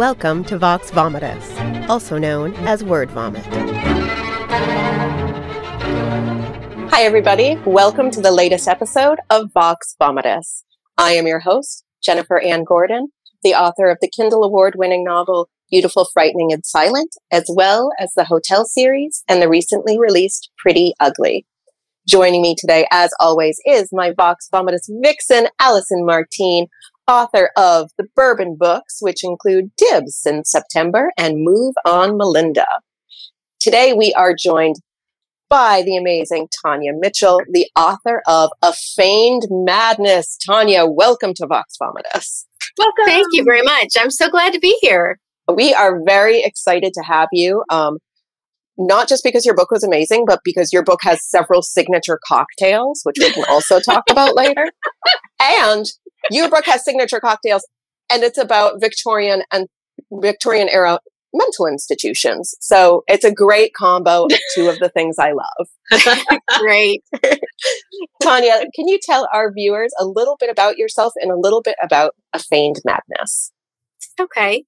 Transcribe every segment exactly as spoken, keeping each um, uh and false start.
Welcome to Vox Vomitus, also known as Word Vomit. Hi, everybody. Welcome to the latest episode of Vox Vomitus. I am your host, Jennifer Ann Gordon, the author of the Kindle Award-winning novel Beautiful, Frightening, and Silent, as well as the Hotel series and the recently released Pretty Ugly. Joining me today, as always, is my Vox Vomitus vixen, Allison Martine, author of the Bourbon books, which include Dibs in September and Move on Melinda. Today we are joined by the amazing Tanya Mitchell, the author of A Feigned Madness. Tanya, welcome to Vox Vomitus. Welcome. Thank you very much. I'm so glad to be here. We are very excited to have you, um, not just because your book was amazing, but because your book has several signature cocktails, which we can also talk about later. And your book has signature cocktails, and it's about Victorian and Victorian era mental institutions. So it's a great combo of two of the things I love. Great. Tanya, can you tell our viewers a little bit about yourself and a little bit about A Feigned Madness? Okay.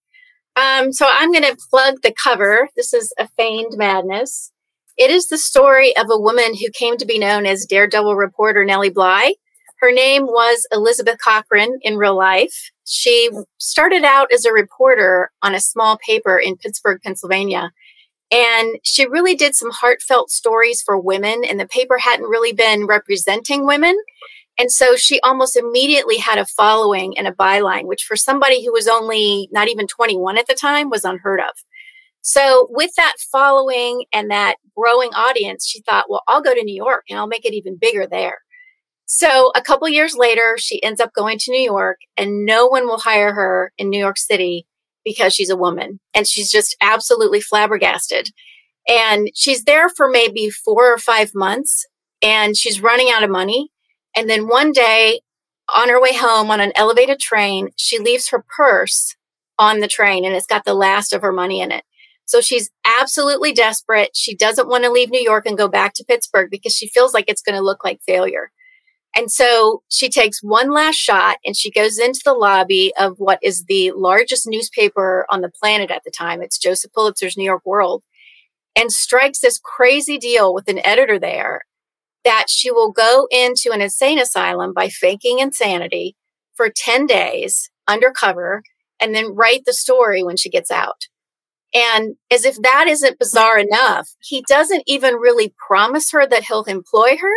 Um, so I'm going to plug the cover. This is A Feigned Madness. It is the story of a woman who came to be known as daredevil reporter Nellie Bly. Her name was Elizabeth Cochran in real life. She started out as a reporter on a small paper in Pittsburgh, Pennsylvania. And she really did some heartfelt stories for women, and the paper hadn't really been representing women. And so she almost immediately had a following and a byline, which for somebody who was only not even twenty-one at the time was unheard of. So with that following and that growing audience, she thought, well, I'll go to New York and I'll make it even bigger there. So a couple years later, she ends up going to New York, and no one will hire her in New York City because she's a woman, and she's just absolutely flabbergasted. And she's there for maybe four or five months and she's running out of money. And then one day on her way home on an elevated train, she leaves her purse on the train and it's got the last of her money in it. So she's absolutely desperate. She doesn't want to leave New York and go back to Pittsburgh because she feels like it's going to look like failure. And so she takes one last shot and she goes into the lobby of what is the largest newspaper on the planet at the time. It's Joseph Pulitzer's New York World, and strikes this crazy deal with an editor there that she will go into an insane asylum by faking insanity for ten days undercover and then write the story when she gets out. And as if that isn't bizarre enough, he doesn't even really promise her that he'll employ her.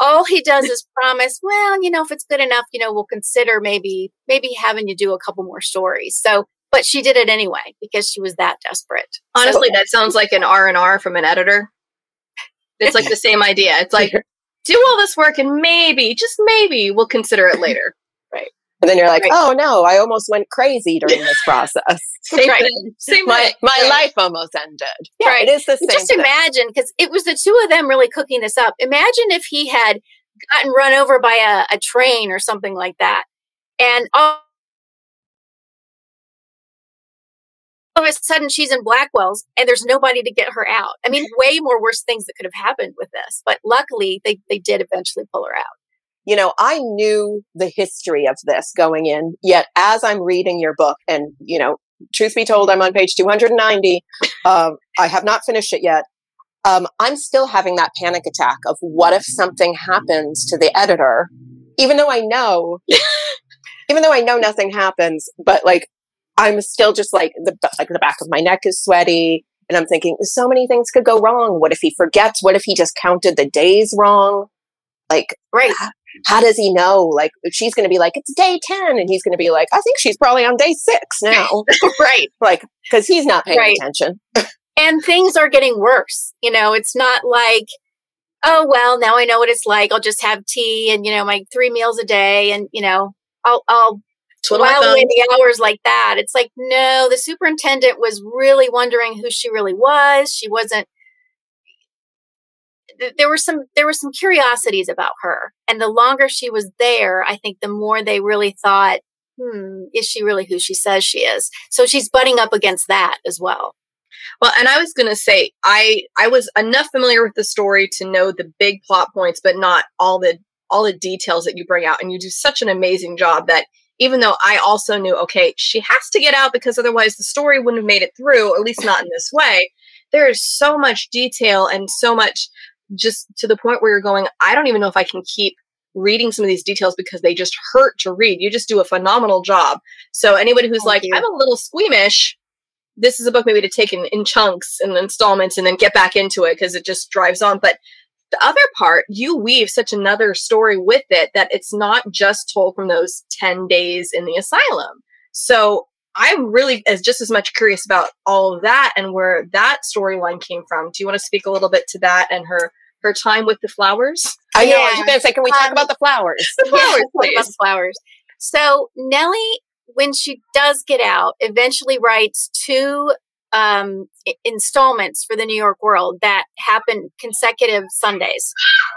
All he does is promise, well, you know, if it's good enough, you know, we'll consider maybe, maybe having you do a couple more stories. So, but she did it anyway because she was that desperate. Honestly, so, that sounds like an R and R from an editor. It's like the same idea. It's like, do all this work and maybe, just maybe, we'll consider it later. Right. And then you're like, right. Oh no, I almost went crazy during this process. Same right. thing. Same my way. my right. life almost ended. Yeah, right. It is the same Just thing. Imagine, because it was the two of them really cooking this up. Imagine if he had gotten run over by a, a train or something like that. And all of a sudden she's in Blackwell's and there's nobody to get her out. I mean, way more worse things that could have happened with this. But luckily they, they did eventually pull her out. You know, I knew the history of this going in, yet as I'm reading your book and, you know, truth be told, I'm on page two hundred ninety. Um, I have not finished it yet. Um, I'm still having that panic attack of what if something happens to the editor, even though I know, even though I know nothing happens, but like, I'm still just like the, like the back of my neck is sweaty. And I'm thinking so many things could go wrong. What if he forgets? What if he just counted the days wrong? Like, right. How does he know? Like, she's going to be like, it's day ten. And he's going to be like, I think she's probably on day six now. Right. Like, because he's not paying right. attention. And things are getting worse. You know, it's not like, oh, well, now I know what it's like. I'll just have tea and, you know, my three meals a day. And, you know, I'll, I'll while away the hours like that. It's like, no, the superintendent was really wondering who she really was. She wasn't. There were some there were some curiosities about her. And the longer she was there, I think the more they really thought, hmm, is she really who she says she is? So she's butting up against that as well. Well, and I was going to say, I, I was enough familiar with the story to know the big plot points, but not all the all the details that you bring out. And you do such an amazing job that even though I also knew, okay, she has to get out because otherwise the story wouldn't have made it through, at least not in this way. There is so much detail and so much just to the point where you're going, I don't even know if I can keep reading some of these details because they just hurt to read. You just do a phenomenal job. So anybody who's Thank like, you. I'm a little squeamish, this is a book maybe to take in, in chunks and installments and then get back into it because it just drives on. But the other part, you weave such another story with it that it's not just told from those ten days in the asylum. So I'm really as just as much curious about all of that and where that storyline came from. Do you want to speak a little bit to that and her her time with the flowers? I know. Yeah. I was just going to say, can we um, talk about the flowers? The flowers, please. About the flowers. So Nellie, when she does get out, eventually writes two um, installments for the New York World that happen consecutive Sundays.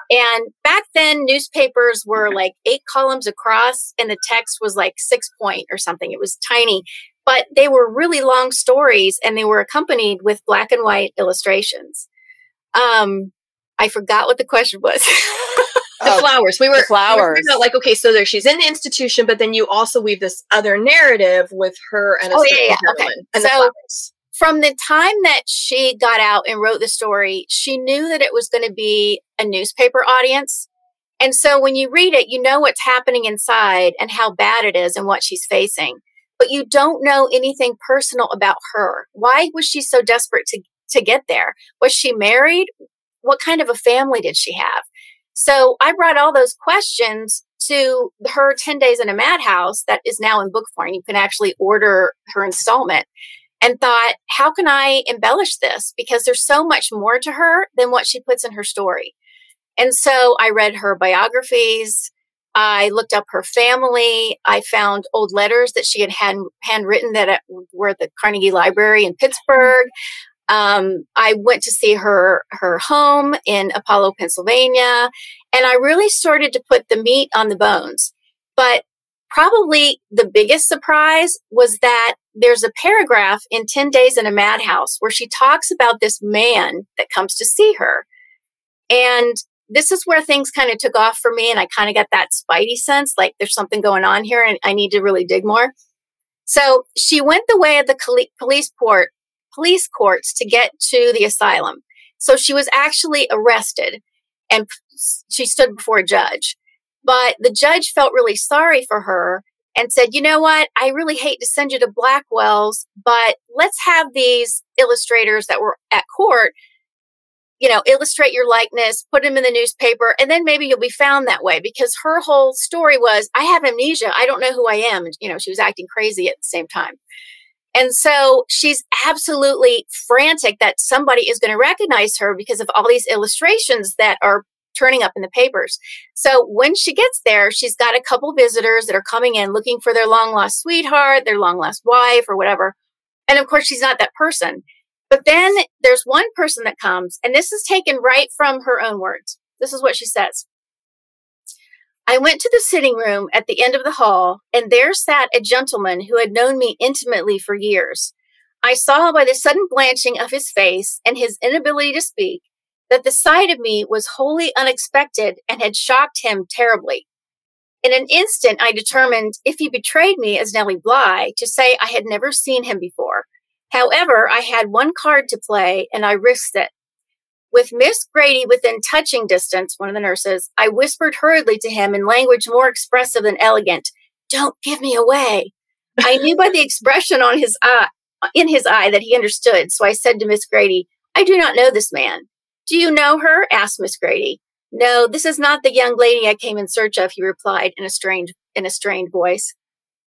And back then, newspapers were like eight columns across, and the text was like six point or something. It was tiny, but they were really long stories, and they were accompanied with black and white illustrations. Um, I forgot what the question was. The oh, flowers. We were, the flowers. We were talking about like, okay, so there she's in the institution, but then you also weave this other narrative with her and a oh, yeah, yeah. Okay. And so the from the time that she got out and wrote the story, she knew that it was going to be a newspaper audience. And so when you read it, you know what's happening inside and how bad it is and what she's facing. But you don't know anything personal about her. Why was she so desperate to, to get there? Was she married? What kind of a family did she have? So I brought all those questions to her ten days in a Madhouse that is now in book form. You can actually order her installment and thought, how can I embellish this? Because there's so much more to her than what she puts in her story. And so I read her biographies. I looked up her family. I found old letters that she had hand, handwritten that were at the Carnegie Library in Pittsburgh. Um, I went to see her, her home in Apollo, Pennsylvania, and I really started to put the meat on the bones. But probably the biggest surprise was that there's a paragraph in ten days in a Madhouse where she talks about this man that comes to see her. And this is where things kind of took off for me. And I kind of got that spidey sense, like there's something going on here and I need to really dig more. So she went the way of the police port. police courts to get to the asylum. So she was actually arrested and she stood before a judge. But the judge felt really sorry for her and said, you know what? I really hate to send you to Blackwell's, but let's have these illustrators that were at court, you know, illustrate your likeness, put them in the newspaper, and then maybe you'll be found that way. Because her whole story was, I have amnesia. I don't know who I am. And, you know, she was acting crazy at the same time. And so she's absolutely frantic that somebody is going to recognize her because of all these illustrations that are turning up in the papers. So when she gets there, she's got a couple visitors that are coming in looking for their long lost sweetheart, their long lost wife or whatever. And of course, she's not that person. But then there's one person that comes, and this is taken right from her own words. This is what she says. I went to the sitting room at the end of the hall, and there sat a gentleman who had known me intimately for years. I saw by the sudden blanching of his face and his inability to speak that the sight of me was wholly unexpected and had shocked him terribly. In an instant, I determined if he betrayed me as Nellie Bly to say I had never seen him before. However, I had one card to play, and I risked it. With Miss Grady within touching distance, one of the nurses, I whispered hurriedly to him in language more expressive than elegant, "Don't give me away." I knew by the expression on his eye, in his eye that he understood, so I said to Miss Grady, "I do not know this man." "Do you know her?" asked Miss Grady. "No, this is not the young lady I came in search of," he replied in a strained, in a strained voice.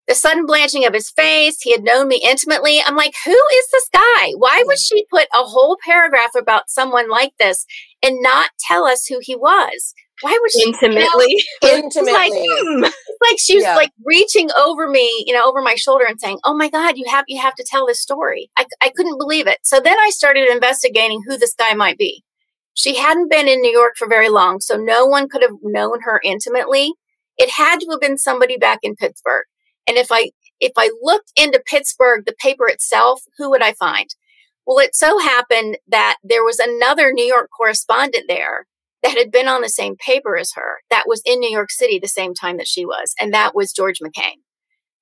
The sudden blanching of his face, he had known me intimately. I'm like, who is this guy? Why would she put a whole paragraph about someone like this and not tell us who he was? Why would she? Intimately. You know, intimately. Like, hmm. like she was yeah. like reaching over me, you know, over my shoulder and saying, oh my God, you have, you have to tell this story. I, I couldn't believe it. So then I started investigating who this guy might be. She hadn't been in New York for very long, so no one could have known her intimately. It had to have been somebody back in Pittsburgh. And if I if I looked into Pittsburgh, the paper itself, who would I find? Well, it so happened that there was another New York correspondent there that had been on the same paper as her that was in New York City the same time that she was. And that was George McCain.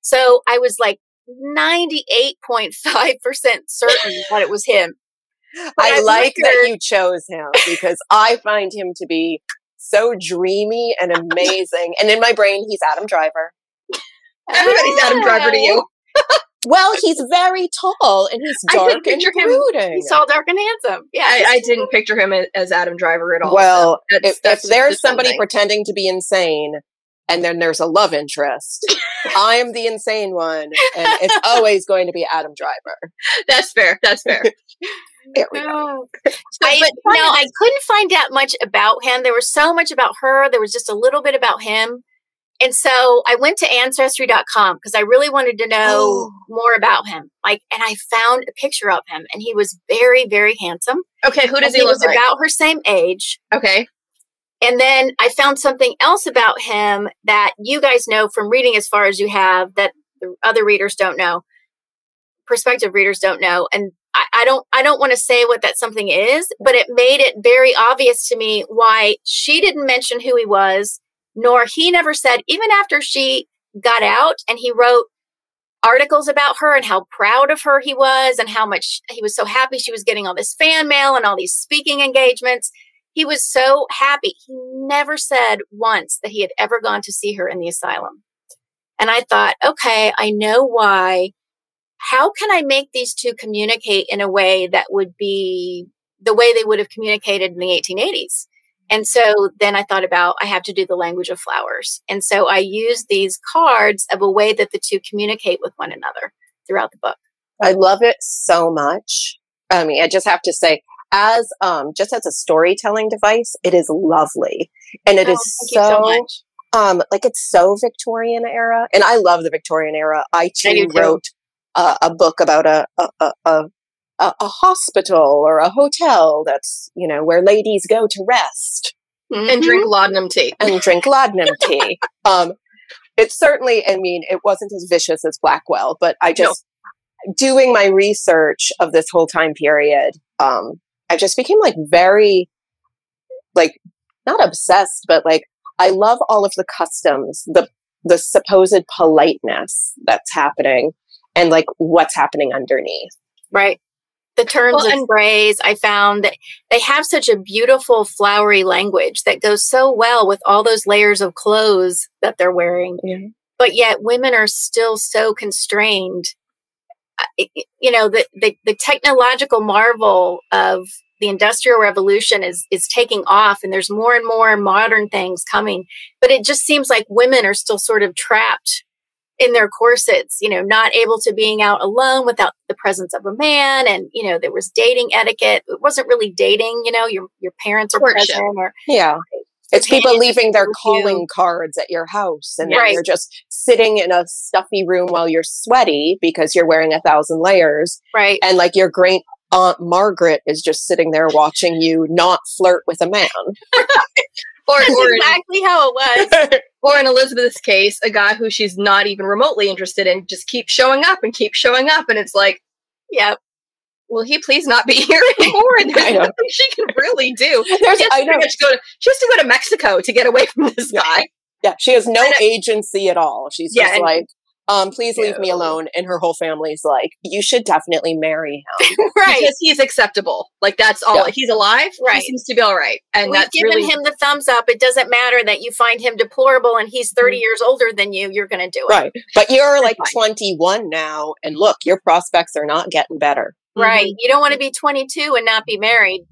So I was like ninety-eight point five percent certain that it was him. But I like that you chose him because I find him to be so dreamy and amazing. And in my brain, he's Adam Driver. Everybody's Adam Driver to you. Well, he's very tall and he's dark and brooding. He's all dark and handsome. Yeah, I, I didn't picture him as Adam Driver at all. Well, so that's, if, that's if there's somebody thing. pretending to be insane and then there's a love interest, I'm the insane one, and it's always going to be Adam Driver. That's fair. That's fair. There we go. So, I, but no, I couldn't find out much about him. There was so much about her. There was just a little bit about him. And so I went to ancestry dot com because I really wanted to know oh. more about him. Like, and I found a picture of him, and he was very, very handsome. Okay, who does he, he look was like? About her same age. Okay. And then I found something else about him that you guys know from reading as far as you have that the other readers don't know, prospective readers don't know. And I, I don't, I don't want to say what that something is, but it made it very obvious to me why she didn't mention who he was. Nor he never said, even after she got out and he wrote articles about her and how proud of her he was and how much he was so happy she was getting all this fan mail and all these speaking engagements. He was so happy. He never said once that he had ever gone to see her in the asylum. And I thought, okay, I know why. How can I make these two communicate in a way that would be the way they would have communicated in the eighteen eighties? And so then I thought about, I have to do the language of flowers. And so I used these cards of a way that the two communicate with one another throughout the book. I love it so much. I mean, I just have to say, as um, just as a storytelling device, it is lovely. And it oh, is so, so much. Um, like it's so Victorian era. And I love the Victorian era. I too, I too. wrote uh, a book about a, a, a, a A, a hospital or a hotel that's, you know, where ladies go to rest. Mm-hmm. And drink laudanum tea. And drink laudanum tea. Um, it certainly, I mean, it wasn't as vicious as Blackwell, but I just, no. doing my research of this whole time period, um, I just became like very, like, not obsessed, but like, I love all of the customs, the the supposed politeness that's happening and like what's happening underneath. Right. The terms well, and phrase, I found that they have such a beautiful flowery language that goes so well with all those layers of clothes that they're wearing. Yeah. But yet women are still so constrained. You know, the, the, the technological marvel of the Industrial Revolution is, is taking off and there's more and more modern things coming. But it just seems like women are still sort of trapped in their corsets, you know, not able to being out alone without the presence of a man. And, you know, there was dating etiquette. It wasn't really dating, you know, your your parents are present. Or, yeah. It's people leaving their calling cards at your house and then right. you're just sitting in a stuffy room while you're sweaty because you're wearing a thousand layers. Right. And like your great aunt Margaret is just sitting there watching you not flirt with a man. Or, That's or exactly in, how it was. Or in Elizabeth's case, a guy who she's not even remotely interested in just keeps showing up and keeps showing up. And it's like, yeah, will he please not be here anymore? And there's nothing she can really do. There's, she, has I know. Go to, she has to go to Mexico to get away from this yeah. guy. Yeah, she has no agency at all. She's yeah, just like, um, please leave yeah. me alone. And her whole family's like, you should definitely marry him. Right. Because he's acceptable. Like, that's all. Yeah. He's alive. Right. He seems to be all right. And we've that's given really- him the thumbs up. It doesn't matter that you find him deplorable and he's thirty mm-hmm. years older than you. You're going to do it. Right. But you're like twenty-one now. And look, your prospects are not getting better. Right. Mm-hmm. You don't want to be twenty-two and not be married.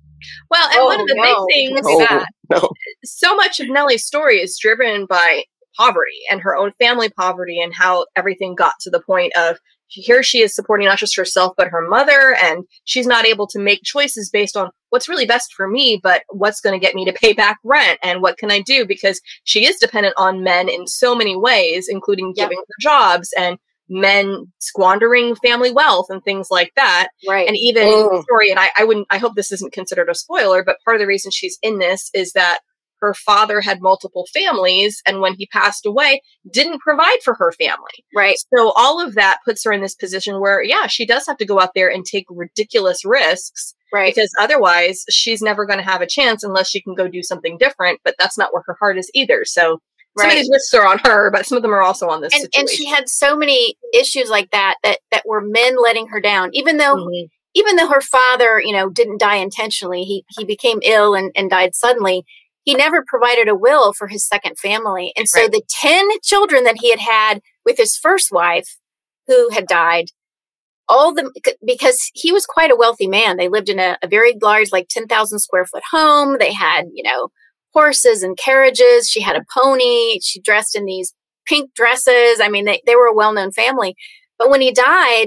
Well, and oh, one of the no. big things no, is that no. so much of Nellie's story is driven by poverty and her own family poverty and how everything got to the point of here she is supporting not just herself, but her mother. And she's not able to make choices based on what's really best for me, but what's going to get me to pay back rent and what can I do? Because she is dependent on men in so many ways, including giving yep. her jobs and men squandering family wealth and things like that. Right. And even in the story, and I, I wouldn't, I hope this isn't considered a spoiler, but part of the reason she's in this is that her father had multiple families and when he passed away, didn't provide for her family. Right. So all of that puts her in this position where, yeah, she does have to go out there and take ridiculous risks. Right. Because otherwise she's never going to have a chance unless she can go do something different, but that's not where her heart is either. So Right. Some of these risks are on her, but some of them are also on this and, situation. And she had so many issues like that, that, that were men letting her down, even though, mm-hmm. even though her father, you know, didn't die intentionally, he, he became ill and, and died suddenly. He never provided a will for his second family. And so right. the ten children that he had had with his first wife who had died, all the, because he was quite a wealthy man. They lived in a, a very large, like ten thousand square foot home. They had, you know, horses and carriages. She had a pony. She dressed in these pink dresses. I mean, they, they were a well-known family. But when he died,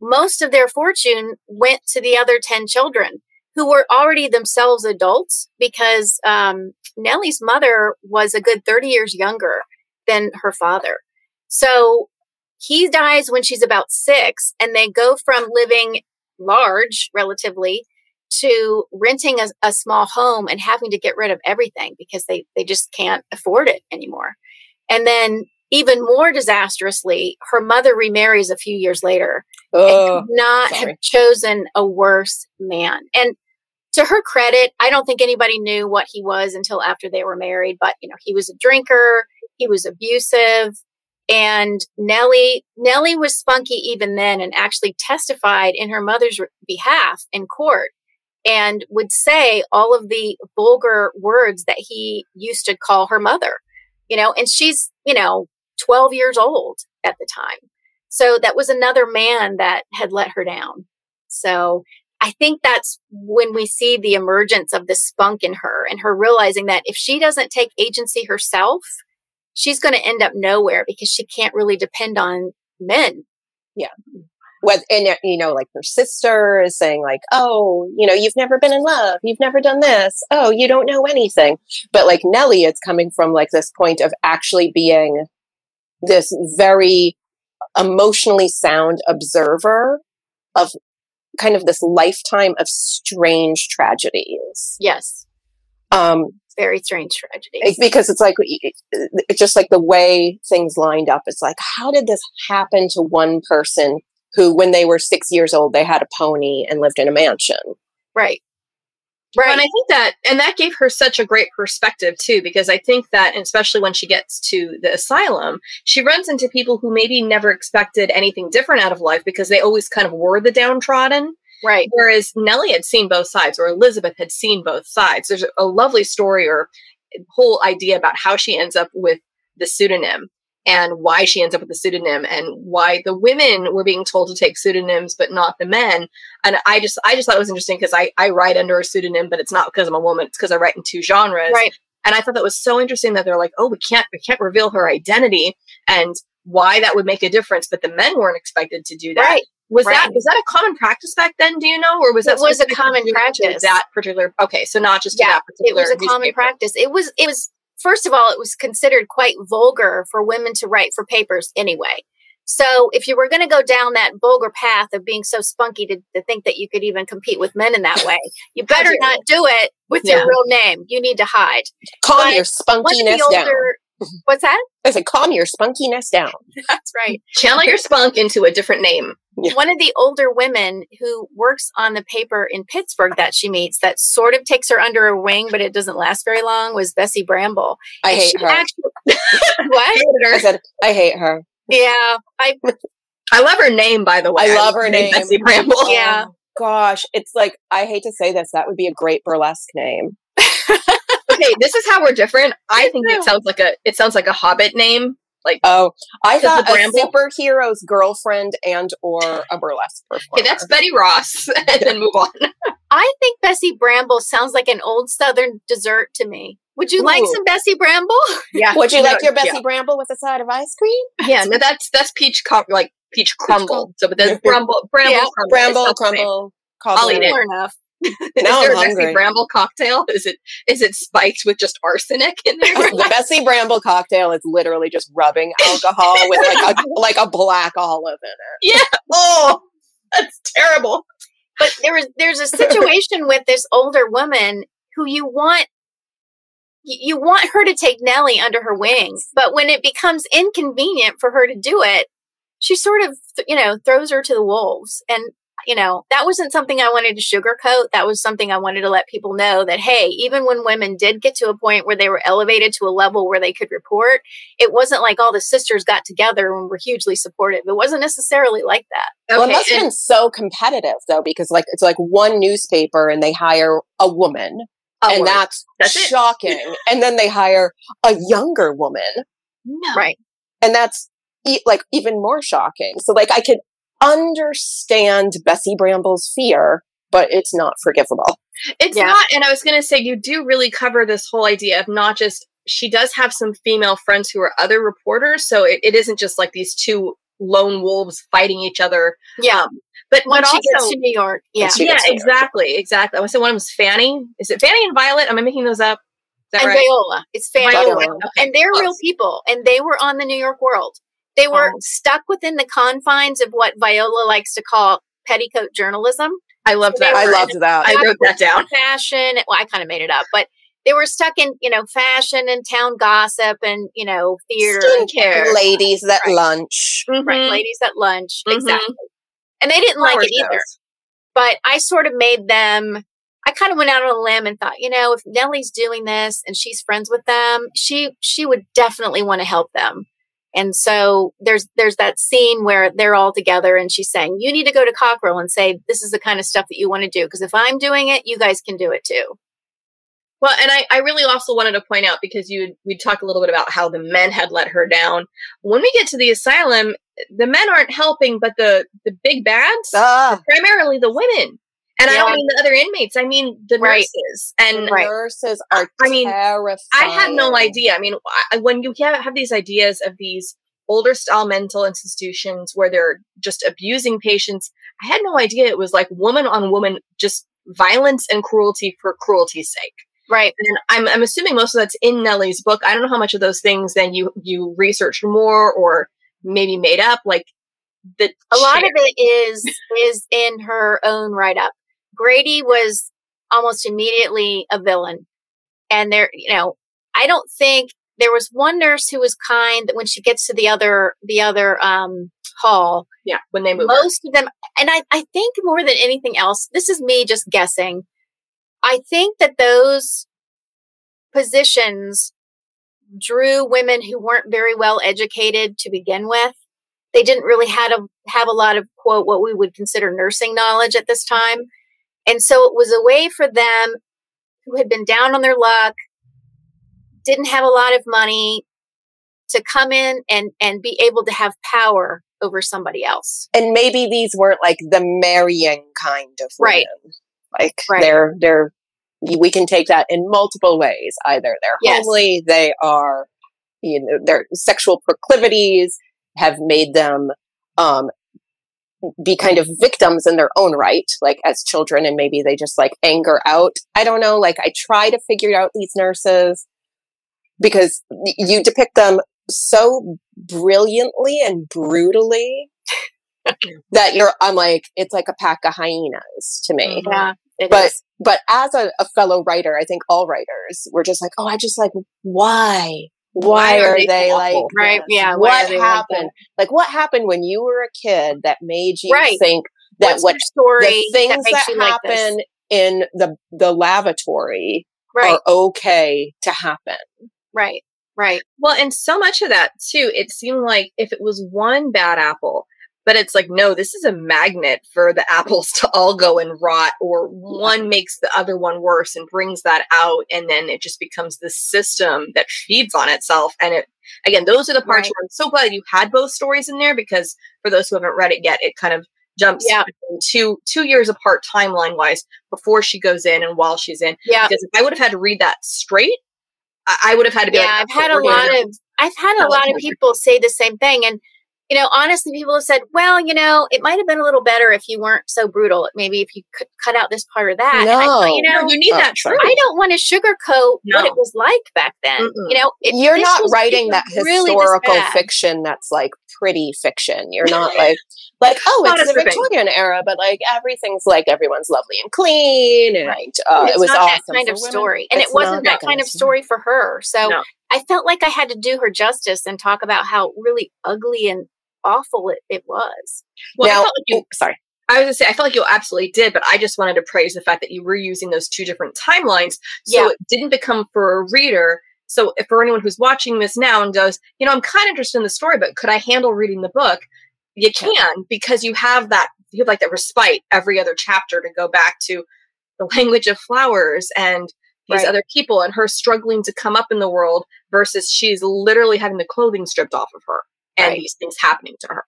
most of their fortune went to the other ten children who were already themselves adults, because um, Nellie's mother was a good thirty years younger than her father. So he dies when she's about six, and they go from living large relatively to renting a, a small home and having to get rid of everything because they, they just can't afford it anymore. And then even more disastrously, her mother remarries a few years later oh, and could not sorry. have chosen a worse man. And to her credit, I don't think anybody knew what he was until after they were married, but you know, he was a drinker, he was abusive. And Nellie, Nellie was spunky even then, and actually testified in her mother's behalf in court, and would say all of the vulgar words that he used to call her mother, you know, and she's, you know, twelve years old at the time. So that was another man that had let her down. So I think that's when we see the emergence of the spunk in her, and her realizing that if she doesn't take agency herself, she's going to end up nowhere because she can't really depend on men. Yeah. Whether, and, you know, like her sister is saying like, oh, you know, you've never been in love. You've never done this. Oh, you don't know anything. But like Nellie, it's coming from like this point of actually being this very emotionally sound observer of kind of this lifetime of strange tragedies. Yes. Um, very strange tragedies. Because it's like, it's just like the way things lined up. It's like, how did this happen to one person who, when they were six years old, they had a pony and lived in a mansion? Right. Right. And I think that, and that gave her such a great perspective too, because I think that, and especially when she gets to the asylum, she runs into people who maybe never expected anything different out of life because they always kind of were the downtrodden. Right. Whereas Nellie had seen both sides, or Elizabeth had seen both sides. There's a lovely story or whole idea about how she ends up with the pseudonym, and why she ends up with a pseudonym, and why the women were being told to take pseudonyms, but not the men. And I just, I just thought it was interesting because I, I write under a pseudonym, but it's not because I'm a woman. It's because I write in two genres. Right. And I thought that was so interesting that they're like, oh, we can't, we can't reveal her identity, and why that would make a difference. But the men weren't expected to do that. Right. Was right. that, was that a common practice back then? Do you know, or was that, it was a common practice that particular? Okay. So not just yeah, to that particular. It was a newspaper. common practice. It was, it was, First of all, it was considered quite vulgar for women to write for papers anyway. So if you were going to go down that vulgar path of being so spunky to, to think that you could even compete with men in that way, you better not do it with yeah. your real name. You need to hide. Calm but your spunkiness older, down. What's that? I said, calm your spunkiness down. That's right. Channel your spunk into a different name. Yeah. One of the older women who works on the paper in Pittsburgh that she meets, that sort of takes her under her wing, but it doesn't last very long, was Bessie Bramble. I and hate her. Actually, what? I, I, said, I hate her. Yeah. I I love her name, by the way. I love her I name. Bessie Bramble. Yeah. Oh, gosh. It's like, I hate to say this. That would be a great burlesque name. Okay. This is how we're different. I think it sounds like a, it sounds like a Hobbit name. Like, oh, I thought a superhero's girlfriend and or a burlesque performer. Okay, that's Betty Ross, and yeah. then move on. I think Bessie Bramble sounds like an old Southern dessert to me. Would you Ooh. like some Bessie Bramble? Yeah. Would you no, like your Bessie yeah. Bramble with a side of ice cream? Yeah, no, that's that's peach com- like peach crumble. So, but there's Bramble, Bramble, yeah. Bramble, crumble. I'll eat it. Enough. Is now there I'm a hungry. Bessie Bramble cocktail? Is it is it spiked with just arsenic in there? The Bessie Bramble cocktail is literally just rubbing alcohol with like a, like a black olive in it. Yeah. Oh, that's terrible. But there was there's a situation with this older woman who you want you want her to take Nellie under her wing, but when it becomes inconvenient for her to do it, she sort of you know throws her to the wolves. And you know, that wasn't something I wanted to sugarcoat. That was something I wanted to let people know that, hey, even when women did get to a point where they were elevated to a level where they could report, it wasn't like all the sisters got together and were hugely supportive. It wasn't necessarily like that. Okay. Well, it must have been so competitive, though, because like it's like one newspaper and they hire a woman. Oh, and that's, that's shocking. It. And then they hire a younger woman. No. Right. And that's e- like even more shocking. So like I could understand Bessie Bramble's fear, but it's not forgivable. It's yeah. not. And I was going to say, you do really cover this whole idea of not just, she does have some female friends who are other reporters. So it, it isn't just like these two lone wolves fighting each other. Yeah. Um, But when, when she also, gets to New York. Yeah, yeah, exactly. York. Exactly. I want to say one of them is Fanny. Is it Fanny and Violet? Am I making those up? Is that and right? Viola. It's Fanny. Viola. Okay. And they're Close. real people. And they were on the New York World. They were oh. stuck within the confines of what Viola likes to call petticoat journalism. I loved so that. I loved that. I wrote that down. Fashion. Well, I kind of made it up. But they were stuck in, you know, fashion and town gossip and, you know, theater. Skincare. Ladies at right. lunch. Mm-hmm. Right. Ladies at lunch. Mm-hmm. Exactly. And they didn't like it either. Those. But I sort of made them, I kind of went out on a limb and thought, you know, if Nellie's doing this and she's friends with them, she she would definitely want to help them. And so there's there's that scene where they're all together and she's saying, you need to go to Cockrell and say, this is the kind of stuff that you want to do. Because if I'm doing it, you guys can do it too. Well, and I, I really also wanted to point out, because you we talked a little bit about how the men had let her down. When we get to the asylum, the men aren't helping, but the, the big bads, uh, primarily the women. And yeah. I don't mean the other inmates. I mean the right. nurses. And the nurses are I mean, terrifying. I had no idea. I mean, I, when you have, have these ideas of these older style mental institutions where they're just abusing patients, I had no idea it was like woman on woman, just violence and cruelty for cruelty's sake. Right. And I'm I'm assuming most of that's in Nellie's book. I don't know how much of those things then you, you researched more or maybe made up, like the a lot of it is is in her own write up. Grady was almost immediately a villain. And there, you know, I don't think there was one nurse who was kind that when she gets to the other the other um hall. Yeah, when they move. Most her. of them and I, I think more than anything else, this is me just guessing. I think that those positions drew women who weren't very well educated to begin with. They didn't really had a, have a lot of, quote, what we would consider nursing knowledge at this time. And so it was a way for them who had been down on their luck, didn't have a lot of money, to come in and, and be able to have power over somebody else. And maybe these weren't like the marrying kind of women. Right. Like right. they're, they're, we can take that in multiple ways. Either they're yes. homely, they are, you know, their sexual proclivities have made them, um, be kind of victims in their own right, like as children, and maybe they just like anger out. I don't know. Like I try to figure out these nurses because you depict them so brilliantly and brutally. That you're, I'm like, it's like a pack of hyenas to me. Yeah, it but is. But as a, a fellow writer, I think all writers were just like, oh, I just like, why, why, why are, are they, they like, right? This? Yeah, what happened? Like, like, what happened when you were a kid that made you right. think that What's what story the things that, that happen like in the the lavatory right. are okay to happen? Right, right. Well, and so much of that too. It seemed like if it was one bad apple. But it's like, no, this is a magnet for the apples to all go and rot, or one makes the other one worse and brings that out. And then it just becomes this system that feeds on itself. And it, again, those are the parts right. where I'm so glad you had both stories in there, because for those who haven't read it yet, it kind of jumps yeah. two, two years apart timeline wise before she goes in and while she's in. Yeah. Because if I would have had to read that straight, I, I would have had to be yeah, like, I've had a lot of, I've had a lot of people say the same thing. And you know, honestly, people have said, well, you know, it might have been a little better if you weren't so brutal. Maybe if you could cut out this part or that. No. And I thought, you know, no, you need oh, that truth. I don't want to sugarcoat no. what it was like back then. Mm-mm. You know, it, you're not writing that really historical fiction that's like pretty fiction. You're not like, like oh, it's, it's the Victorian era, but like everything's like everyone's lovely and clean. And right. uh, it was awesome. That kind of story. And it wasn't that kind of story for her. So no. I felt like I had to do her justice and talk about how really ugly and awful it, it was. Well, now, I felt like you, sorry. I was going to say, I felt like you absolutely did, but I just wanted to praise the fact that you were using those two different timelines. So yeah. It didn't become for a reader. So if for anyone who's watching this now and goes, you know, I'm kind of interested in the story, but could I handle reading the book? You can, yeah. because you have that, you have like that respite every other chapter to go back to the language of flowers and these right. other people and her struggling to come up in the world versus she's literally having the clothing stripped off of her and right. these things happening to her.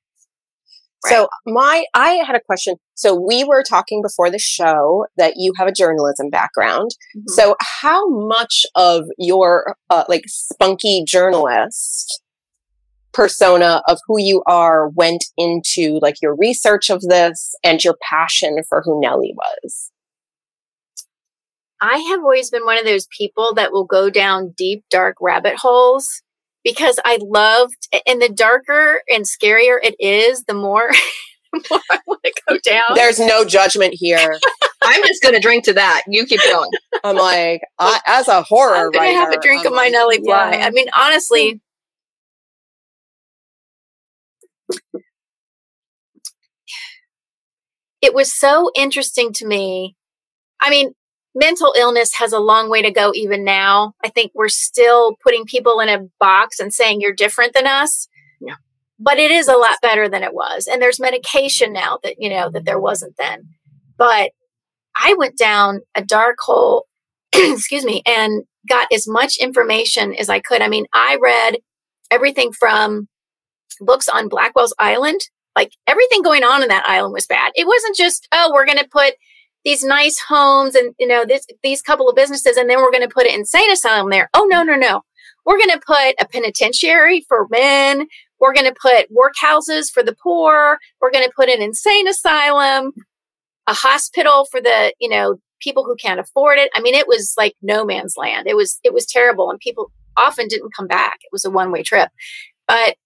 Right. So my, I had a question. So we were talking before the show that you have a journalism background. Mm-hmm. So how much of your uh, like spunky journalist persona of who you are went into like your research of this and your passion for who Nellie was? I have always been one of those people that will go down deep, dark rabbit holes because I loved, and the darker and scarier it is, the more, the more I want to go down. There's no judgment here. I'm just going to drink to that. You keep going. I'm like, I, as a horror I'm gonna writer. I'm going to have a drink I'm of like, my Nellie Bly. Yeah. I mean, honestly, it was so interesting to me. I mean, mental illness has a long way to go even now. I think we're still putting people in a box and saying you're different than us. Yeah. But it is a lot better than it was. And there's medication now that, you know, that there wasn't then. But I went down a dark hole, excuse me, and got as much information as I could. I mean, I read everything from books on Blackwell's Island. Like everything going on in that island was bad. It wasn't just, oh, we're going to put these nice homes and, you know, this, these couple of businesses, and then we're going to put an insane asylum there. Oh, no, no, no. We're going to put a penitentiary for men. We're going to put workhouses for the poor. We're going to put an insane asylum, a hospital for the, you know, people who can't afford it. I mean, it was like no man's land. It was, it was terrible. And people often didn't come back. It was a one-way trip. But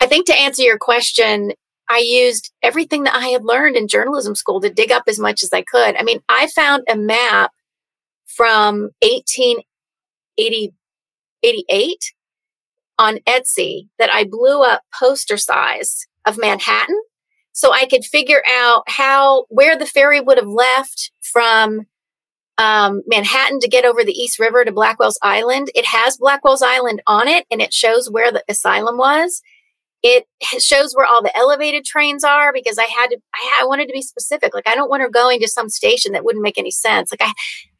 I think to answer your question, I used everything that I had learned in journalism school to dig up as much as I could. I mean, I found a map from eighteen eighty-eight on Etsy that I blew up poster size of Manhattan. So I could figure out how, where the ferry would have left from um, Manhattan to get over the East River to Blackwell's Island. It has Blackwell's Island on it, and it shows where the asylum was. It shows where all the elevated trains are because I had to, I, I wanted to be specific. Like, I don't want her going to some station that wouldn't make any sense. Like I,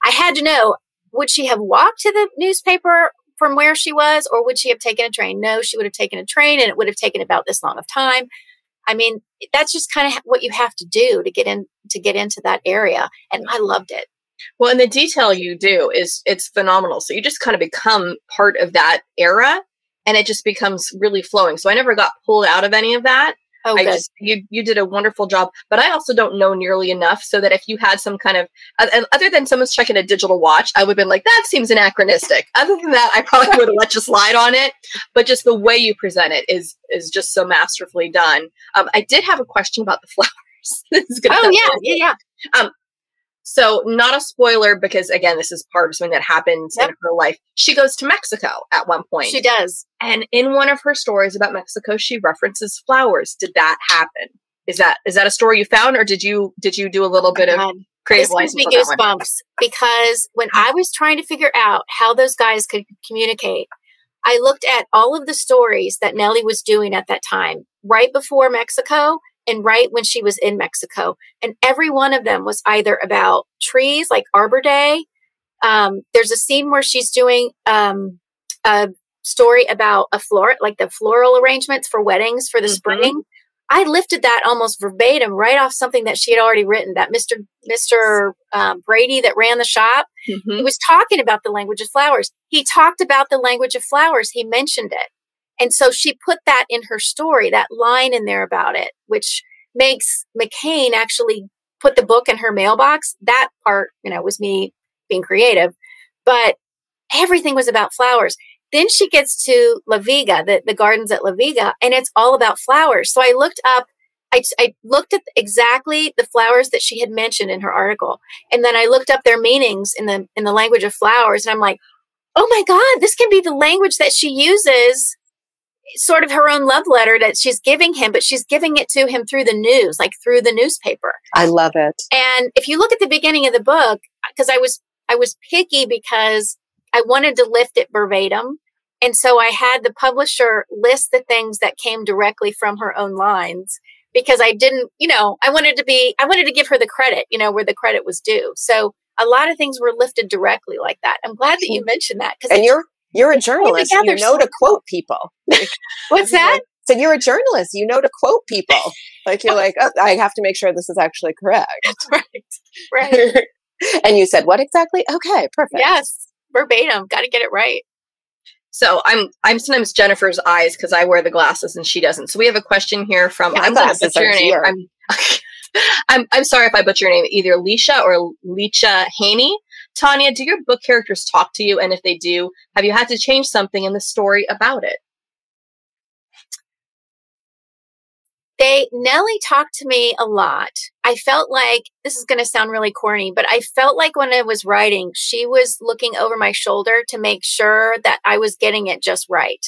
I had to know, would she have walked to the newspaper from where she was, or would she have taken a train? No, she would have taken a train, and it would have taken about this long of time. I mean, that's just kind of what you have to do to get in, to get into that area. And I loved it. Well, and the detail you do is it's phenomenal. So you just kind of become part of that era. And it just becomes really flowing. So I never got pulled out of any of that. Oh, I just, you you did a wonderful job. But I also don't know nearly enough so that if you had some kind of, uh, other than someone's checking a digital watch, I would have been like, that seems anachronistic. Other than that, I probably would have let you slide on it. But just the way you present it is is just so masterfully done. Um, I did have a question about the flowers. This is gonna oh, yeah, yeah, yeah. Um, So not a spoiler, because again, this is part of something that happens yep. in her life. She goes to Mexico at one point. She does. And in one of her stories about Mexico, she references flowers. Did that happen? Is that, is that a story you found, or did you, did you do a little bit oh, of creative license? This gives me goosebumps because when I was trying to figure out how those guys could communicate, I looked at all of the stories that Nellie was doing at that time, right before Mexico. And right when she was in Mexico. And every one of them was either about trees, like Arbor Day. Um, there's a scene where she's doing um, a story about a floral, like the floral arrangements for weddings for the mm-hmm. spring. I lifted that almost verbatim right off something that she had already written, that Mister Mister Um, Brady that ran the shop. Mm-hmm. He was talking about the language of flowers. He talked about the language of flowers. He mentioned it. And so she put that in her story, that line in there about it, which makes McCain actually put the book in her mailbox. That part, you know, was me being creative, but everything was about flowers. Then she gets to La Vega, the, the gardens at La Vega, and it's all about flowers. So I looked up, I, I looked at exactly the flowers that she had mentioned in her article. And then I looked up their meanings in the, in the language of flowers. And I'm like, oh my God, this can be the language that she uses sort of her own love letter that she's giving him, but she's giving it to him through the news, like through the newspaper. I love it. And if you look at the beginning of the book, because I was I was picky because I wanted to lift it verbatim. And so I had the publisher list the things that came directly from her own lines, because I didn't, you know, I wanted to be, I wanted to give her the credit, you know, where the credit was due. So a lot of things were lifted directly like that. I'm glad that you mentioned that. And you're, you're a journalist. You know to quote people. What's that? So you're a journalist. You know to quote people. Like you're like, oh, I have to make sure this is actually correct. Right. Right. And you said, what exactly? Okay, perfect. Yes. Verbatim. Got to get it right. So I'm I'm sometimes Jennifer's eyes because I wear the glasses and she doesn't. So we have a question here from yeah, I'm going to butcher your name. I'm, I'm I'm sorry if I butcher your name. Either Leisha or Leisha Haney. Tanya, do your book characters talk to you? And if they do, have you had to change something in the story about it? They Nellie talked to me a lot. I felt like, this is going to sound really corny, but I felt like when I was writing, she was looking over my shoulder to make sure that I was getting it just right.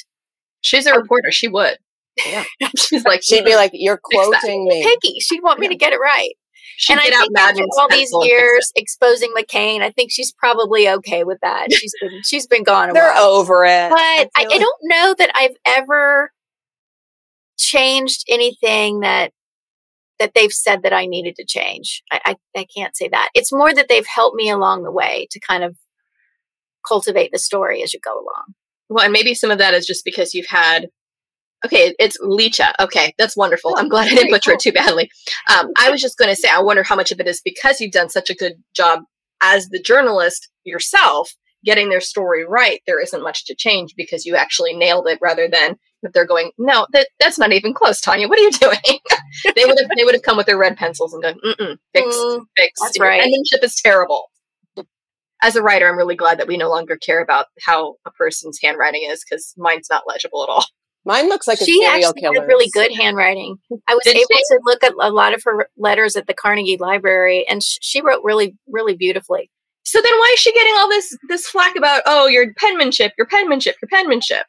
She's a reporter. She would. Yeah. She's like, she'd be like, you're quoting me. Picky. She'd want me yeah. to get it right. She'd and I think after all these years exposing McCain, I think she's probably okay with that. She's been, she's been gone a They're while. Over it. But I, I, like... I don't know that I've ever changed anything that that they've said that I needed to change. I, I I can't say that. It's more that they've helped me along the way to kind of cultivate the story as you go along. Well, and maybe some of that is just because you've had. Okay, it's Leisha. Okay, that's wonderful. I'm glad I didn't butcher it too badly. Um, I was just going to say, I wonder how much of it is because you've done such a good job as the journalist yourself, getting their story right, there isn't much to change because you actually nailed it rather than if they're going, no, that, that's not even close, Tanya. What are you doing? They would have they would have come with their red pencils and gone, mm-mm, fix, mm, fix. That's right. Penmanship is terrible. As a writer, I'm really glad that we no longer care about how a person's handwriting is because mine's not legible at all. Mine looks like a she serial killer. She actually had really good handwriting. I was Did able she? to look at a lot of her letters at the Carnegie Library, and sh- she wrote really, really beautifully. So then why is she getting all this this flack about, oh, your penmanship, your penmanship, your penmanship?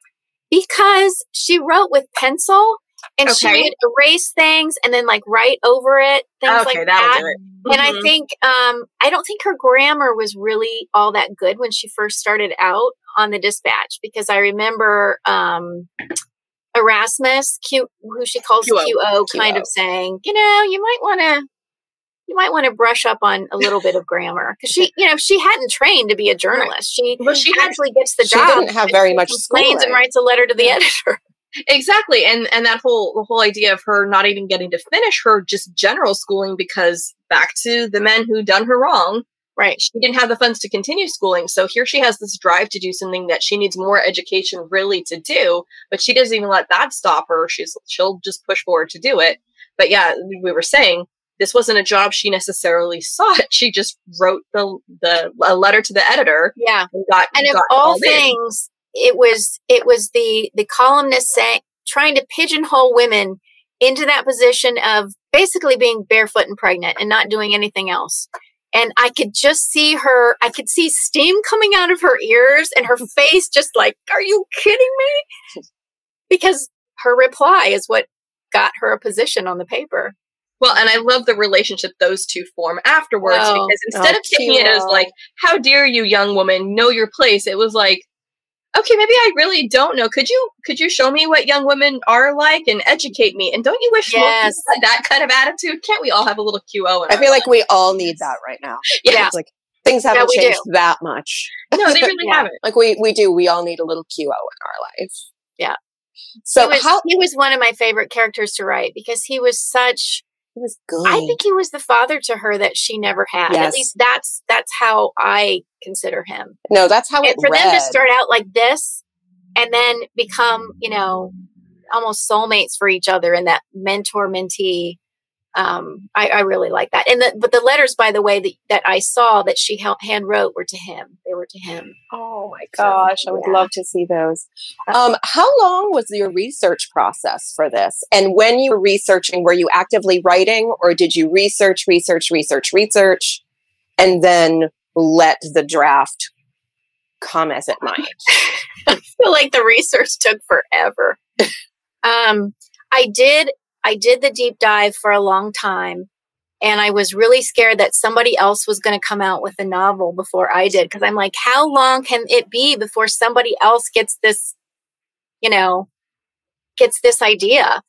Because she wrote with pencil, and okay. she would erase things and then, like, write over it, things okay, like that. Do it. Mm-hmm. And I think, um, I don't think her grammar was really all that good when she first started out on the Dispatch, because I remember... Um, Erasmus, Q, who she calls Q-O, Q-O kind Q-O. of saying, you know, you might want to, you might want to brush up on a little bit of grammar because she, you know, she hadn't trained to be a journalist. She well, she actually gets the she job. She didn't have very much. Complains and writes a letter to the editor. Exactly, and and that whole the whole idea of her not even getting to finish her just general schooling because back to the men who done her wrong. Right. She didn't have the funds to continue schooling. So here she has this drive to do something that she needs more education really to do, but she doesn't even let that stop her. She's, she'll just push forward to do it. But yeah, we were saying this wasn't a job she necessarily sought. She just wrote the, the a letter to the editor. Yeah. And, got, and got of all things, in. it was, it was the, the columnist saying, trying to pigeonhole women into that position of basically being barefoot and pregnant and not doing anything else. And I could just see her, I could see steam coming out of her ears and her face just like, are you kidding me? Because her reply is what got her a position on the paper. Well, and I love the relationship those two form afterwards oh, because instead oh, of taking it as like, how dare you, young woman, know your place. It was like, okay, maybe I really don't know. Could you could you show me what young women are like and educate me? And don't you wish yes. more people had that kind of attitude? Can't we all have a little Q O? In I feel life? Like we all need that right now. Yeah. It's like things haven't yeah, changed do. that much. No, they really yeah. haven't. Like we we do. We all need a little Q O in our life. Yeah. So he was, how- he was one of my favorite characters to write because he was such... He was good. I think he was the father to her that she never had. Yes. At least that's that's how I consider him. No, that's how and it for read. them to start out like this and then become, you know, almost soulmates for each other in that mentor mentee. Um, I, I really like that. And the, but the letters, by the way, that, that I saw that she hand wrote were to him. They were to him. Oh my gosh. So, I would yeah. love to see those. Um, how long was your research process for this? And when you were researching, were you actively writing or did you research, research, research, research, and then let the draft come as it might? I feel like the research took forever. um, I did, I did the deep dive for a long time, and I was really scared that somebody else was going to come out with a novel before I did. Cause I'm like, how long can it be before somebody else gets this, you know, gets this idea?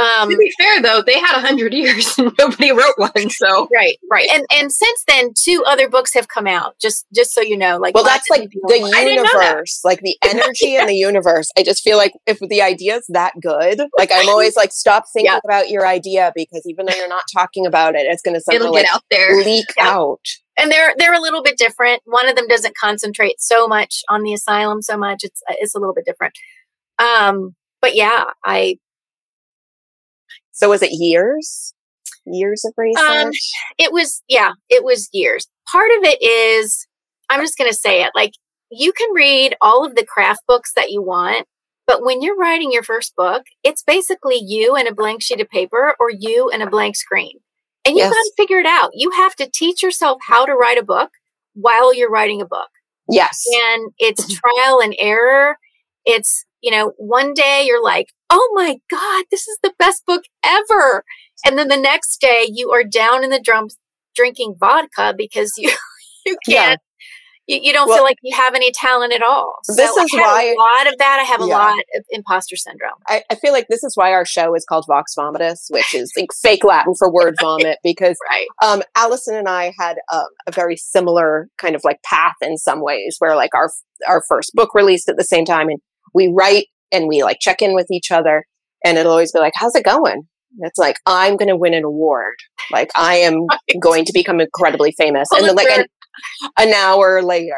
Um, to be fair, though, they had a hundred years and nobody wrote one. So right, right, and and since then, two other books have come out. Just just so you know, like well, that's like the universe, like the energy yeah. in the universe. I just feel like if the idea is that good, like I'm always like, stop thinking yeah. about your idea, because even though you're not talking about it, it's going to somehow like, out there, leak yeah. out. And they're they're a little bit different. One of them doesn't concentrate so much on the asylum so much. It's it's a little bit different. Um, but yeah, I. So was it years, years of research? Um, it was, yeah, it was years. Part of it is, I'm just going to say it, like you can read all of the craft books that you want, but when you're writing your first book, it's basically you and a blank sheet of paper or you and a blank screen. And you've yes. got to figure it out. You have to teach yourself how to write a book while you're writing a book. Yes. And it's trial and error. It's, you know, one day you're like, oh my God, this is the best book ever. And then the next day you are down in the dumps drinking vodka because you, you can't, yeah. you, you don't well, feel like you have any talent at all. So this is I have why, a lot of that. I have yeah. a lot of imposter syndrome. I, I feel like this is why our show is called Vox Vomitus, which is like fake Latin for word vomit, because right. um, Allison and I had um, a very similar kind of like path in some ways, where like our, our first book released at the same time, and we write and we like check in with each other, and it'll always be like, how's it going? And it's like, I'm going to win an award. Like I am going to become incredibly famous. Pulitzer. And then like an, an hour later,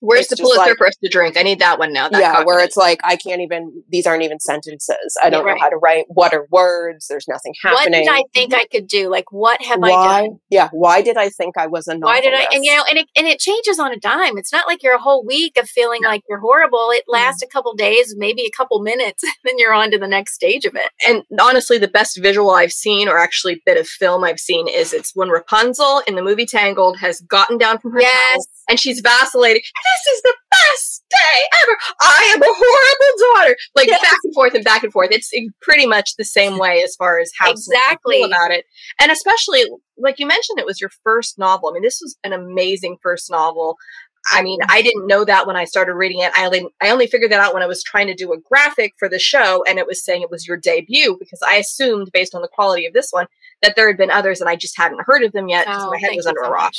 where's the Pulitzer like, for us to drink? I need that one now. That yeah. Coffee. Where it's like, I can't even, these aren't even sentences. I don't yeah, right. know how to write. What are words? There's nothing happening. What did I think I could do? Like, what have why, I done? Yeah. Why did I think I was a novelist? Why did I, and you know, and it, and it changes on a dime. It's not like you're a whole week of feeling yeah. like you're horrible. It lasts mm-hmm. a couple days, maybe a couple minutes, and then you're on to the next stage of it. And honestly, the best visual I've seen, or actually bit of film I've seen, is it's when Rapunzel in the movie Tangled has gotten down from her yes. house and she's vacillating. This is the best day ever. I am a horrible daughter. Like yes. back and forth and back and forth. It's pretty much the same way as far as how exactly feel about it. And especially, like you mentioned, it was your first novel. I mean, this was an amazing first novel. I mean, I didn't know that when I started reading it. I only, I only figured that out when I was trying to do a graphic for the show, and it was saying it was your debut, because I assumed, based on the quality of this one, that there had been others and I just hadn't heard of them yet, because oh, my head was under so a rock.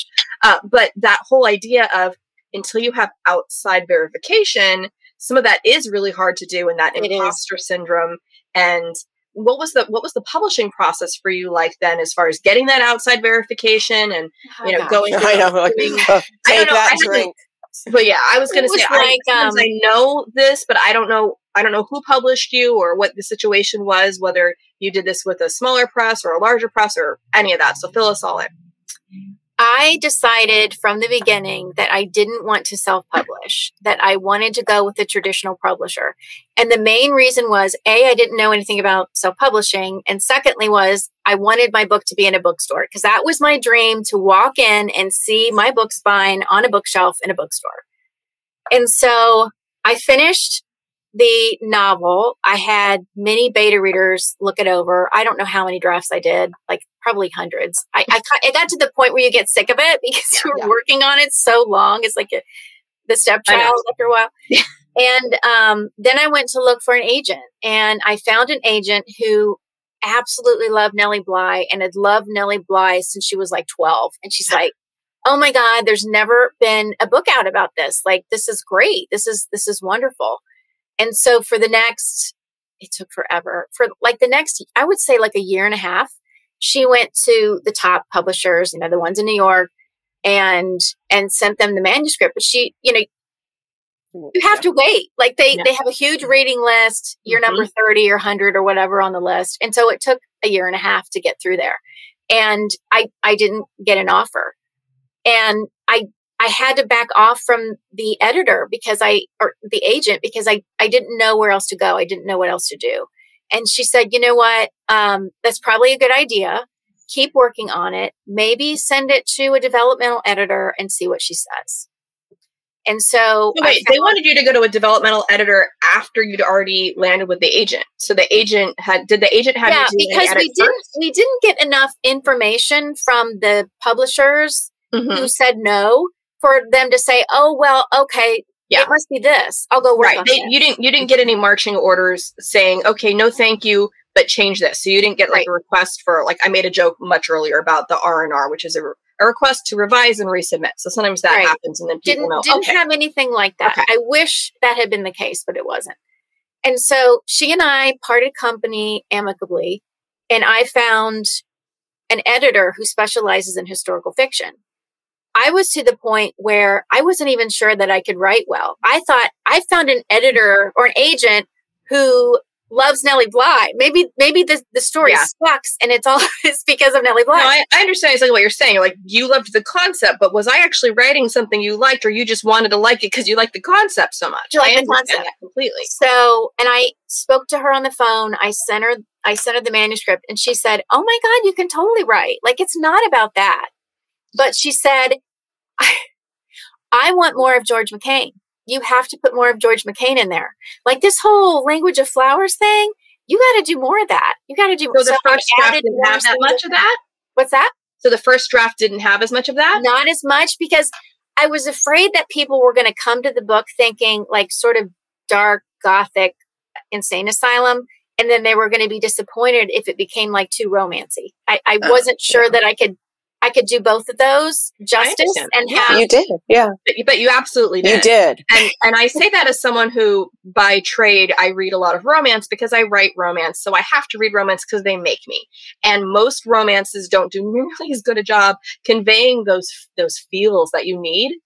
Uh, but that whole idea of, until you have outside verification, some of that is really hard to do, and that it imposter is. syndrome. And what was the what was the publishing process for you like then, as far as getting that outside verification and oh, you know going? I know, like, oh, I don't know. I drink. But yeah, I was going to say, like, I, um, I know this, but I don't know. I don't know who published you or what the situation was. Whether you did this with a smaller press or a larger press or any of that. So fill us all in. I decided from the beginning that I didn't want to self-publish, that I wanted to go with a traditional publisher. And the main reason was, A, I didn't know anything about self-publishing. And secondly was, I wanted my book to be in a bookstore, because that was my dream, to walk in and see my book spine on a bookshelf in a bookstore. And so I finished the novel. I had many beta readers look it over. I don't know how many drafts I did, like probably hundreds. I, I, I got to the point where you get sick of it, because yeah, you were yeah. working on it so long. It's like a, the stepchild after a while. Yeah. And um, then I went to look for an agent, and I found an agent who absolutely loved Nellie Bly and had loved Nellie Bly since she was like twelve. And she's like, oh my God, there's never been a book out about this. Like, this is great. This is, this is wonderful. And so for the next, it took forever, for like the next, I would say like a year and a half, she went to the top publishers, you know, the ones in New York, and, and sent them the manuscript. But she, you know, you have to wait. Like they, yeah. they have a huge reading list. You're mm-hmm. number thirty or one hundred or whatever on the list. And so it took a year and a half to get through there. And I, I didn't get an offer. And I, I had to back off from the editor because I, or the agent, because I, I didn't know where else to go. I didn't know what else to do. And she said, you know what? Um, that's probably a good idea. Keep working on it. Maybe send it to a developmental editor and see what she says. And so, so wait, they wanted you to go to a developmental editor after you'd already landed with the agent. So the agent had, did the agent have, yeah, you do because an edit we didn't, first? we didn't get enough information from the publishers mm-hmm. who said no for them to say, oh, well, okay, yeah, it must be this. I'll go work right. on they, it. You didn't, you didn't get any marching orders saying, okay, no, thank you, but change this. So you didn't get like right. a request for, like, I made a joke much earlier about the R and R, which is a a request to revise and resubmit. So sometimes that right. happens, and then people didn't, know. Didn't okay. have anything like that. Okay. I wish that had been the case, but it wasn't. And so she and I parted company amicably, and I found an editor who specializes in historical fiction. I was to the point where I wasn't even sure that I could write well. I thought I found an editor or an agent who loves Nellie Bly. Maybe, maybe the, the story yeah. sucks and it's all it's because of Nellie Bly. No, I, I understand exactly what you're saying. Like, you loved the concept, but was I actually writing something you liked, or you just wanted to like it because you liked the concept so much? You like I the concept completely. So, and I spoke to her on the phone. I sent her, I sent her the manuscript, and she said, "Oh my God, you can totally write. Like, it's not about that." But she said, I, I want more of George McCain. You have to put more of George McCain in there. Like, this whole language of flowers thing, you got to do more of that. You got to do more. So the so first draft didn't have that much of that? What's that? So the first draft didn't have as much of that? Not as much, because I was afraid that people were going to come to the book thinking like sort of dark, gothic, insane asylum. And then they were going to be disappointed if it became like too romancy. I, I oh, wasn't sure yeah. that I could I could do both of those justice and yeah, have, you did. Yeah. But you, but you absolutely did. You did. And, and I say that as someone who by trade, I read a lot of romance because I write romance. So I have to read romance because they make me. And most romances don't do nearly as good a job conveying those, those feels that you need.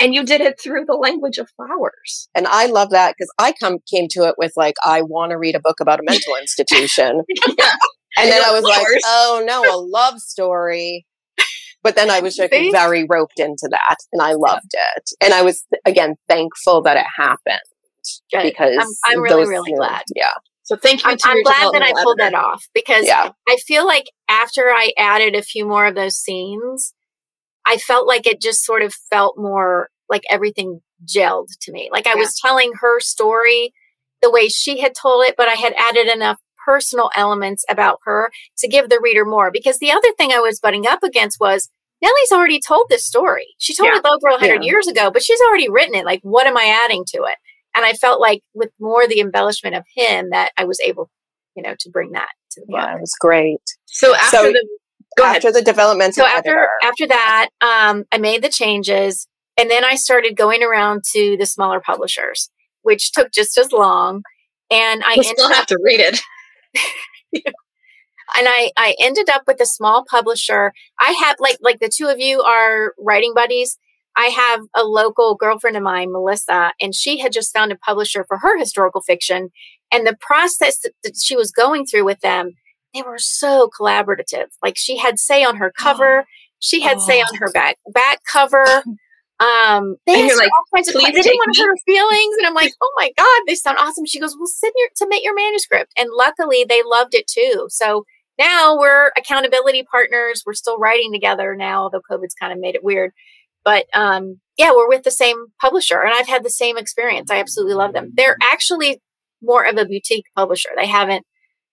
And you did it through the language of flowers. And I love that, because I come came to it with like, I want to read a book about a mental institution. yeah. And then I was flowers. like, oh no, a love story. But then I was like, very roped into that, and I loved it. And I was, again, thankful that it happened. Good. Because I'm, I'm really, really things, glad. Yeah. So thank you. I'm, to I'm glad that I pulled editor. that off, because yeah. I feel like after I added a few more of those scenes, I felt like it just sort of felt more like everything gelled to me. Like I yeah. was telling her story the way she had told it, but I had added enough personal elements about her to give the reader more. Because the other thing I was butting up against was, Nellie's already told this story. She told yeah. it Low Girl one hundred yeah. years ago, but she's already written it. Like, what am I adding to it? And I felt like with more the embellishment of him that I was able, you know, to bring that to the book. Yeah, it was great. So after so the go after ahead. the developmental so after editor. after that, um, I made the changes, and then I started going around to the smaller publishers, which took just as long. And I ended still up, have to read it. yeah. And I, I ended up with a small publisher. I have like, like the two of you are writing buddies. I have a local girlfriend of mine, Melissa, and she had just found a publisher for her historical fiction. And the process that, that she was going through with them, they were so collaborative. Like, she had say on her cover. Oh. She had oh. say on her back, back cover. Um, they, and you're like, all kinds of they didn't want to hurt her feelings. And I'm like, oh my God, they sound awesome. She goes, well, send your, submit your manuscript. And luckily they loved it too. So now we're accountability partners. We're still writing together now, although COVID's kind of made it weird. But um, yeah, we're with the same publisher, and I've had the same experience. I absolutely love them. They're actually more of a boutique publisher. They haven't,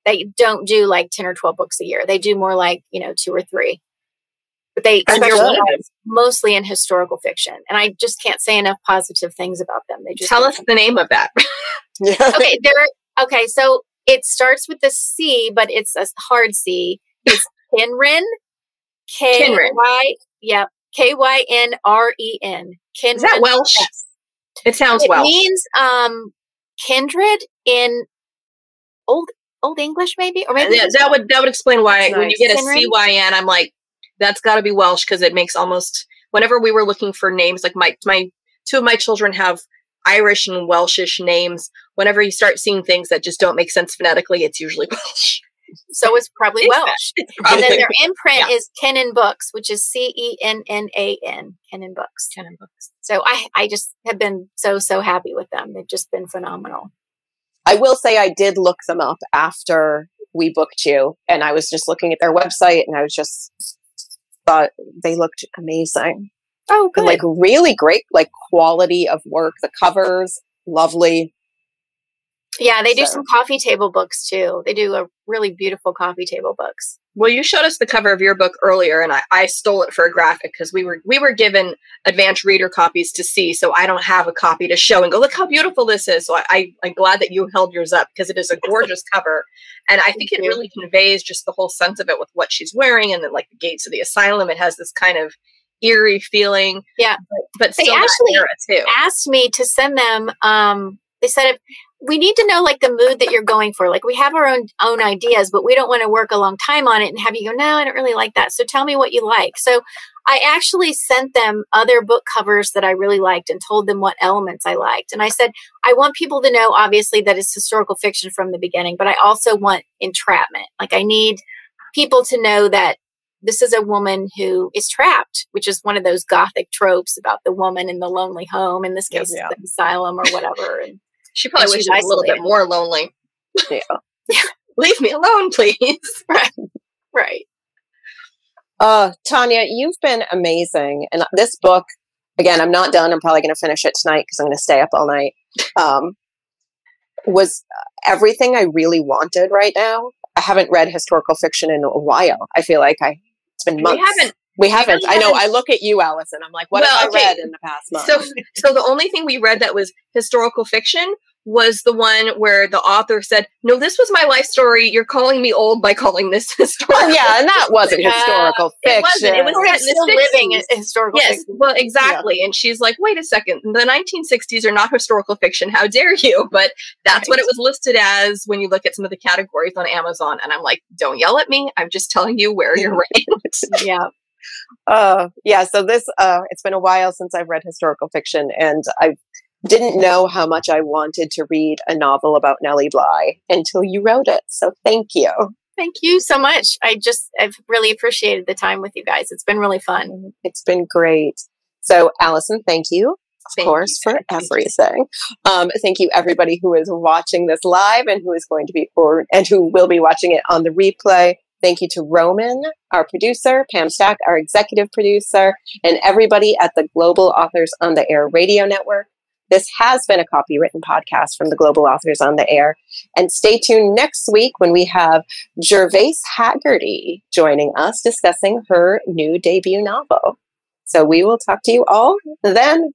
they don't do like ten or twelve books a year. They do more like, you know, two or three. But they specialize mostly in historical fiction. And I just can't say enough positive things about them. They just Tell us them. the name of that. okay, they're, okay, so it starts with a C, but it's a hard C. It's Cynren. K Y, yep. K Y N R E N. Cynren. Is that Welsh? Yes. It sounds it Welsh. It means um, kindred in old old English, maybe? Or maybe yeah, that would that would explain why nice. when you get a Cynren. C Y N, I'm like, that's got to be Welsh, because it makes almost, whenever we were looking for names, like my, my two of my children have Irish and Welshish names. Whenever you start seeing things that just don't make sense phonetically, it's usually Welsh. So it's probably it's Welsh. It's probably. And then their imprint yeah. is Kenan Books, which is C E N N A N, Kenan Books. Kenan Books. So I, I just have been so, so happy with them. They've just been phenomenal. I will say I did look them up after we booked you, and I was just looking at their website, and I was just... thought they looked amazing. Oh, good. And, like, really great, like, quality of work. The covers, lovely. Yeah, they do so. some coffee table books, too. They do a really beautiful coffee table books. Well, you showed us the cover of your book earlier, and I, I stole it for a graphic because we were we were given advanced reader copies to see, so I don't have a copy to show and go, look how beautiful this is. So I, I, I'm glad that you held yours up because it is a gorgeous cover. And I think it really conveys just the whole sense of it with what she's wearing and then, like, the gates of the asylum. It has this kind of eerie feeling. Yeah. But, but still they actually era too. asked me to send them, um, they said, if, we need to know, like, the mood that you're going for. Like, we have our own own ideas, but we don't want to work a long time on it and have you go, no, I don't really like that. So tell me what you like. So I actually sent them other book covers that I really liked and told them what elements I liked. And I said, I want people to know, obviously, that it's historical fiction from the beginning, but I also want entrapment. Like, I need people to know that this is a woman who is trapped, which is one of those gothic tropes about the woman in the lonely home. In this case, yeah, yeah. the asylum or whatever. And, She probably wishes a little bit more lonely. Yeah. yeah. Leave me alone, please. Right. Right. Uh, Tanya, you've been amazing. And this book, again, I'm not done. I'm probably going to finish it tonight because I'm going to stay up all night. Um, was everything I really wanted right now. I haven't read historical fiction in a while. I feel like I, it's been months. We haven't. We haven't. I know. I look at you, Allison. I'm like, what well, have I okay. read in the past month? So, so the only thing we read that was historical fiction was the one where the author said, no, this was my life story. You're calling me old by calling this historical. Well, yeah, and that wasn't yeah. historical fiction. It wasn't. It was we're still the living in historical yes, fiction. Yes, well, exactly. Yeah. And she's like, wait a second. The nineteen sixties are not historical fiction. How dare you? But that's right. what it was listed as when you look at some of the categories on Amazon. And I'm like, don't yell at me. I'm just telling you where you're ranked. Yeah. Uh, yeah, so this, uh, it's been a while since I've read historical fiction, and I didn't know how much I wanted to read a novel about Nellie Bly until you wrote it. So thank you. Thank you so much. I just, I've really appreciated the time with you guys. It's been really fun. It's been great. So Allison, thank you. Of thank course, you, for everything. Um, thank you, everybody who is watching this live and who is going to be, or, and who will be watching it on the replay. Thank you to Roman, our producer, Pam Stack, our executive producer, and everybody at the Global Authors on the Air radio network. This has been a copywritten podcast from the Global Authors on the Air. And stay tuned next week when we have Gervase Haggerty joining us discussing her new debut novel. So we will talk to you all then.